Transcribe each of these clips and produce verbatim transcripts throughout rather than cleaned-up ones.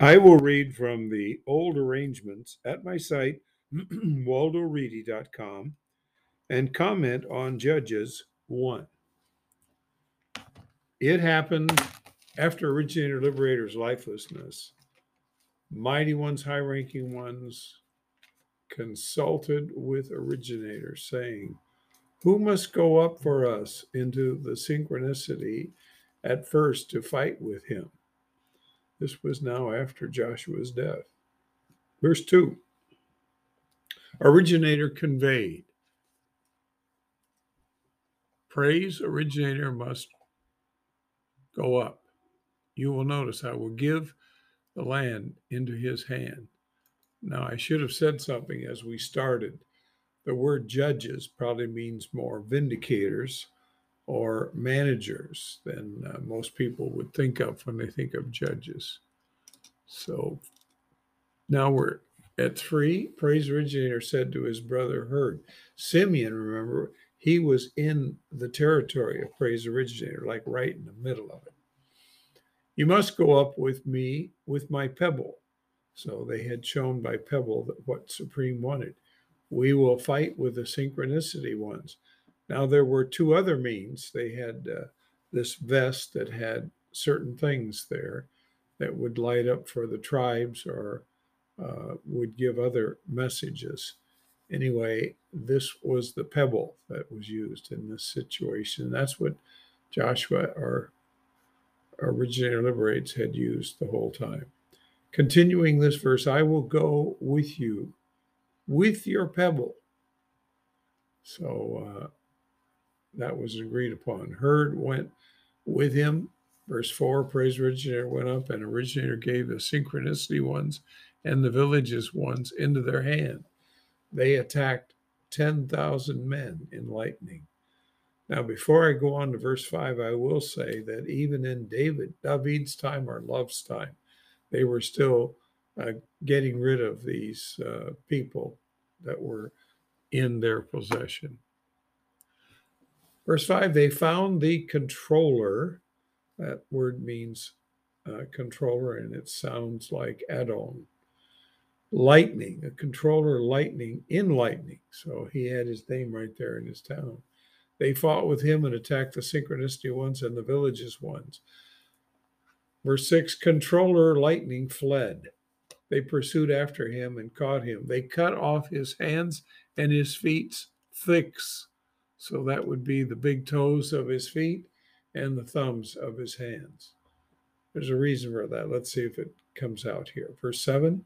I will read from the old arrangements at my site, Waldo Reedy dot com, and comment on Judges one. It happened after Originator Liberator's lifelessness. Mighty ones, high-ranking ones, consulted with Originator, saying, "Who must go up for us into the synchronicity at first to fight with him?" This was now after Joshua's death. Verse two. Originator conveyed. Praise Originator must go up. You will notice, I will give the land into his hand. Now, I should have said something as we started. The word judges probably means more vindicators or managers than uh, most people would think of when they think of judges. So now we're at three. Praise Originator said to his brother Hurd. Simeon, remember, he was in the territory of Praise Originator, like right in the middle of it. You must go up with me with my pebble. So they had shown by pebble that what Supreme wanted. We will fight with the synchronicity ones. Now, there were two other means. They had uh, this vest that had certain things there that would light up for the tribes or uh, would give other messages. Anyway, this was the pebble that was used in this situation. That's what Joshua or Originator Liberates had used the whole time. Continuing this verse, I will go with you, with your pebble. So uh, that was agreed upon. Hurd went with him. Verse four, Praise Originator went up, and Originator gave the synchronicity ones and the villages ones into their hand. They attacked ten thousand men in lightning. Now, before I go on to verse five, I will say that even in David, David's time or Love's time, they were still uh, getting rid of these uh, people that were in their possession. Verse five, they found the controller. That word means uh, controller, and it sounds like Adon. Lightning, a controller lightning in lightning. So he had his name right there in his town. They fought with him and attacked the synchronicity ones and the villages ones. Verse six, controller lightning fled. They pursued after him and caught him. They cut off his hands and his feet's thicks. So that would be the big toes of his feet and the thumbs of his hands. There's a reason for that. Let's see if it comes out here. Verse seven,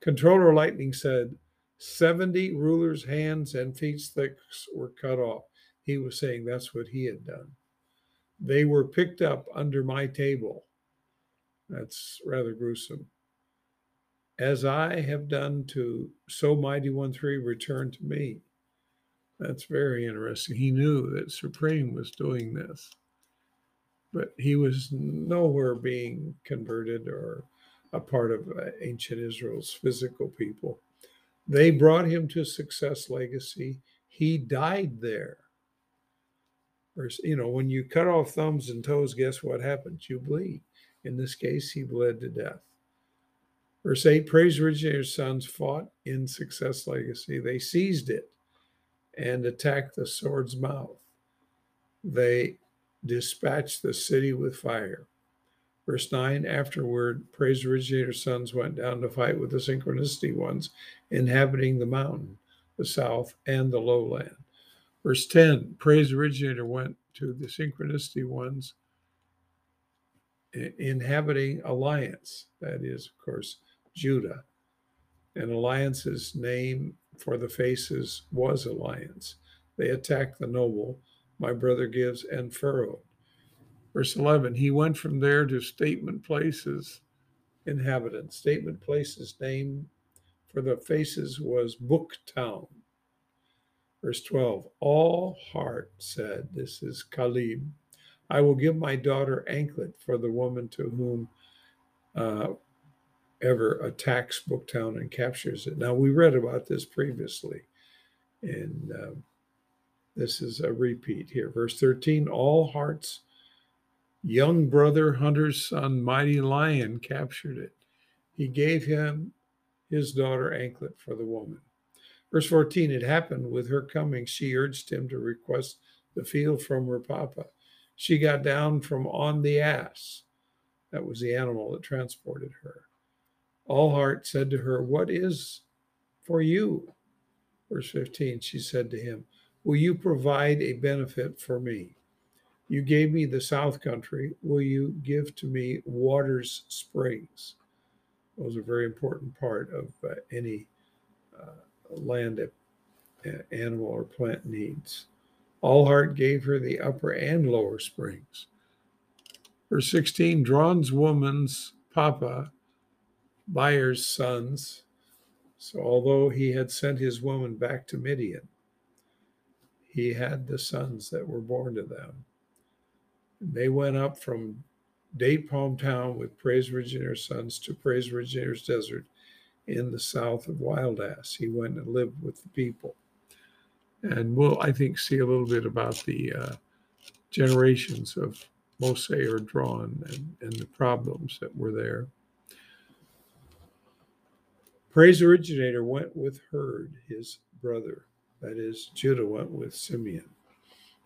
controller lightning said, seventy rulers' hands and feet's thicks were cut off. He was saying that's what he had done. They were picked up under my table. That's rather gruesome. As I have done to, so Mighty One Three returned to me. That's very interesting. He knew that Supreme was doing this, but he was nowhere being converted or a part of ancient Israel's physical people. They brought him to Success Legacy. He died there. You know, when you cut off thumbs and toes, guess what happens? You bleed. In this case, he bled to death. Verse eight, Praise Originator's sons fought in Success Legacy. They seized it and attacked the sword's mouth. They dispatched the city with fire. Verse nine, afterward, Praise Originator's sons went down to fight with the synchronicity ones, inhabiting the mountain, the south, and the lowland. Verse ten, Praise Originator went to the synchronicity ones, inhabiting Alliance. That is, of course, Judah. And Alliance's name for the faces was Alliance. They attacked the noble, my brother gives, and furrowed. Verse eleven, he went from there to Statement Place's inhabitants. Statement Place's name for the faces was Booktown. Verse twelve, all heart said, this is Caleb, I will give my daughter anklet for the woman to whom uh, ever attacks Booktown and captures it. Now, we read about this previously, and uh, this is a repeat here. Verse thirteen, all hearts, young brother, hunter's son, mighty lion captured it. he gave him his daughter Anklet for the woman. Verse fourteen, it happened with her coming, she urged him to request the field from her papa. She got down from on the ass. That was the animal that transported her. Allheart said to her, what is for you? Verse fifteen, she said to him, will you provide a benefit for me? You gave me the south country. Will you give to me water's springs? Those are a very important part of uh, any uh, land uh, animal or plant needs. Allheart gave her the upper and lower springs. Verse sixteen, Dron's woman's papa, Bayer's sons. So although he had sent his woman back to Midian, he had the sons that were born to them. And they went up from Date Palm Town with Praise Virginia's sons to Praise Virginia's desert in the south of Wild Ass. He went and lived with the people. And we'll, I think, see a little bit about the uh, generations of Mose or Dron and, and the problems that were there. Praise originator went with Herd, his brother. That is, Judah went with Simeon.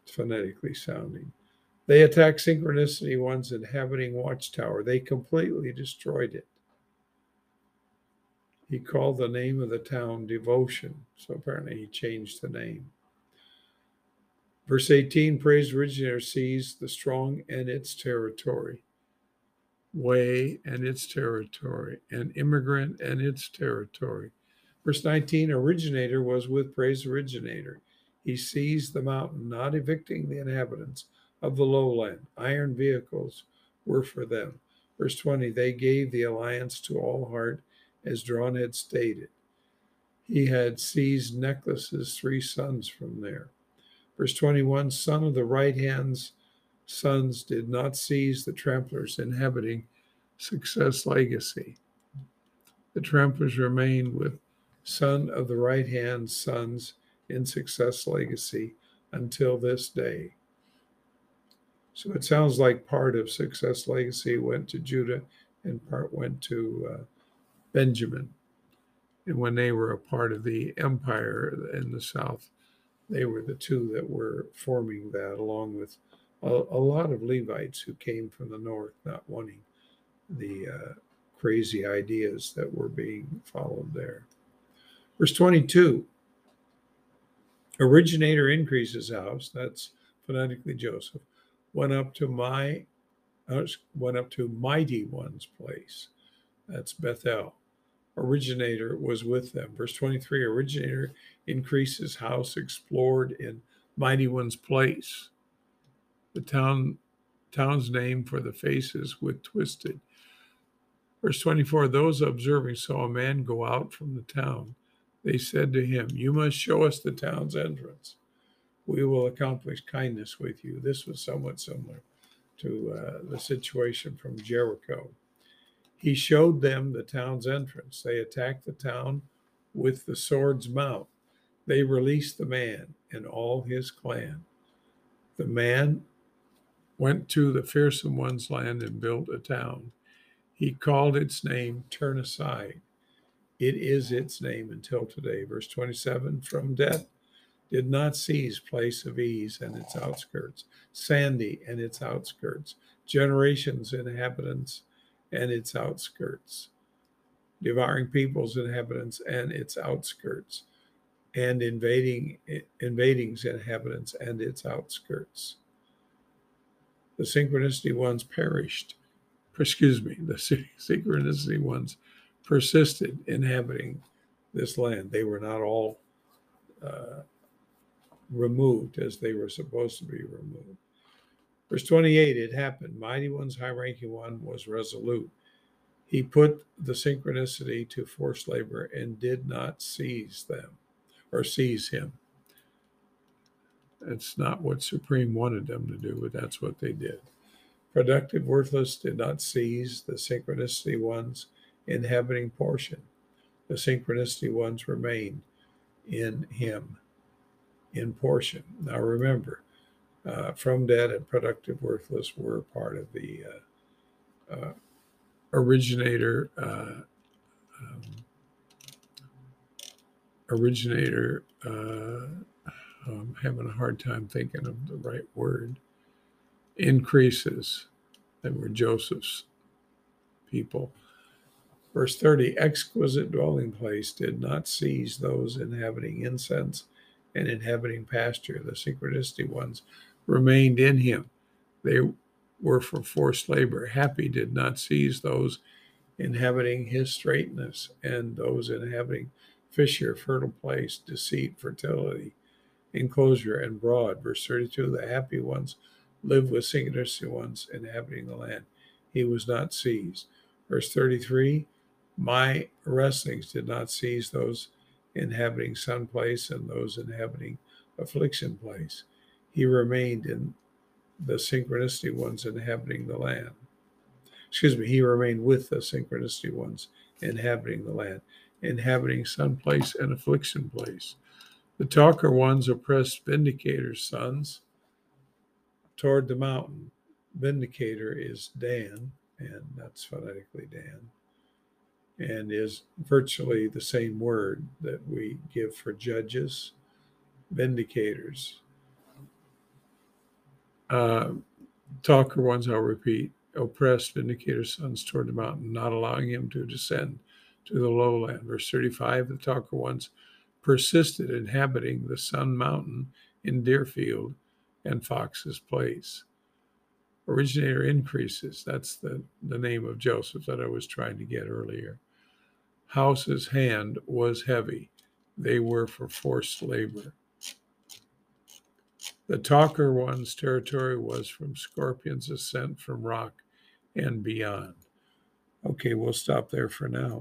It's phonetically sounding. They attacked Synchronicity One's inhabiting watchtower. They completely destroyed it. He called the name of the town Devotion. So apparently he changed the name. Verse eighteen, Praise originator seized the strong and its territory. Way and its territory, and immigrant and its territory. Verse nineteen, originator was with Praise originator. He seized the mountain, not evicting the inhabitants of the lowland. Iron vehicles were for them. Verse twenty, they gave the alliance to Allheart, as Dron had stated. He had seized Necklace's three sons from there. Verse twenty-one, son of the right hand's sons did not seize the tramplers inhabiting Success Legacy. The tramplers remained with son of the right hand sons in Success Legacy until this day. So it sounds like part of Success Legacy went to Judah and part went to uh, Benjamin. And when they were a part of the empire in the south, they were the two that were forming that, along with a lot of Levites who came from the north, not wanting the uh, crazy ideas that were being followed there. Verse twenty-two, originator increases house, that's phonetically Joseph, went up to my, went up to Mighty One's place, that's Bethel. Originator was with them. Verse twenty-three, originator increases house, explored in Mighty One's place. The town, town's name for the faces with twisted. Verse twenty-four, those observing saw a man go out from the town. They said to him, you must show us the town's entrance. We will accomplish kindness with you. This was somewhat similar to uh, the situation from Jericho. He showed them the town's entrance. They attacked the town with the sword's mouth. They released the man and all his clan. The man went to the fearsome one's land and built a town. He called its name Turn Aside. It is its name until today. Verse twenty-seven, from death did not seize place of ease and its outskirts, Sandy and its outskirts, generations inhabitants and its outskirts, devouring peoples inhabitants and its outskirts, and invading invading inhabitants and its outskirts. The synchronicity ones perished. Excuse me, the synchronicity ones persisted inhabiting this land. They were not all uh, removed as they were supposed to be removed. Verse twenty-eight, it happened. Mighty One's high-ranking one was resolute. He put the synchronicity to forced labor and did not seize them. Or seize him. That's not what Supreme wanted them to do, but that's what they did. Productive worthless did not seize the synchronicity one's inhabiting portion. The synchronicity ones remained in him, in portion. Now remember, uh, from dead and productive worthless were part of the uh, uh, originator uh, originator, uh, I'm having a hard time thinking of the right word, increases. They were Joseph's people. Verse thirty, exquisite dwelling place did not seize those inhabiting incense and inhabiting pasture. The synchronicity ones remained in him. They were for forced labor. Happy did not seize those inhabiting his straightness and those inhabiting fissure, fertile place, deceit, fertility, enclosure, and broad. Verse thirty-two, the happy ones live with synchronicity ones inhabiting the land. He was not seized. Verse thirty-three, my wrestlings did not seize those inhabiting sun place and those inhabiting affliction place. He remained in the synchronicity ones inhabiting the land. Excuse me, he remained with the synchronicity ones inhabiting the land, inhabiting sun place and affliction place. The talker ones oppressed Vindicator's sons toward the mountain. Vindicator is Dan, and that's phonetically Dan, and is virtually the same word that we give for judges, vindicators. Uh, talker ones, I'll repeat, oppressed Vindicator's sons toward the mountain, not allowing him to descend to the lowland. Verse thirty-five, the talker ones persisted inhabiting the Sun Mountain in Deerfield and Fox's Place. Originator increases, that's the, the name of Joseph that I was trying to get earlier. House's hand was heavy. They were for forced labor. The talker one's territory was from scorpion's ascent, from rock and beyond. Okay, we'll stop there for now.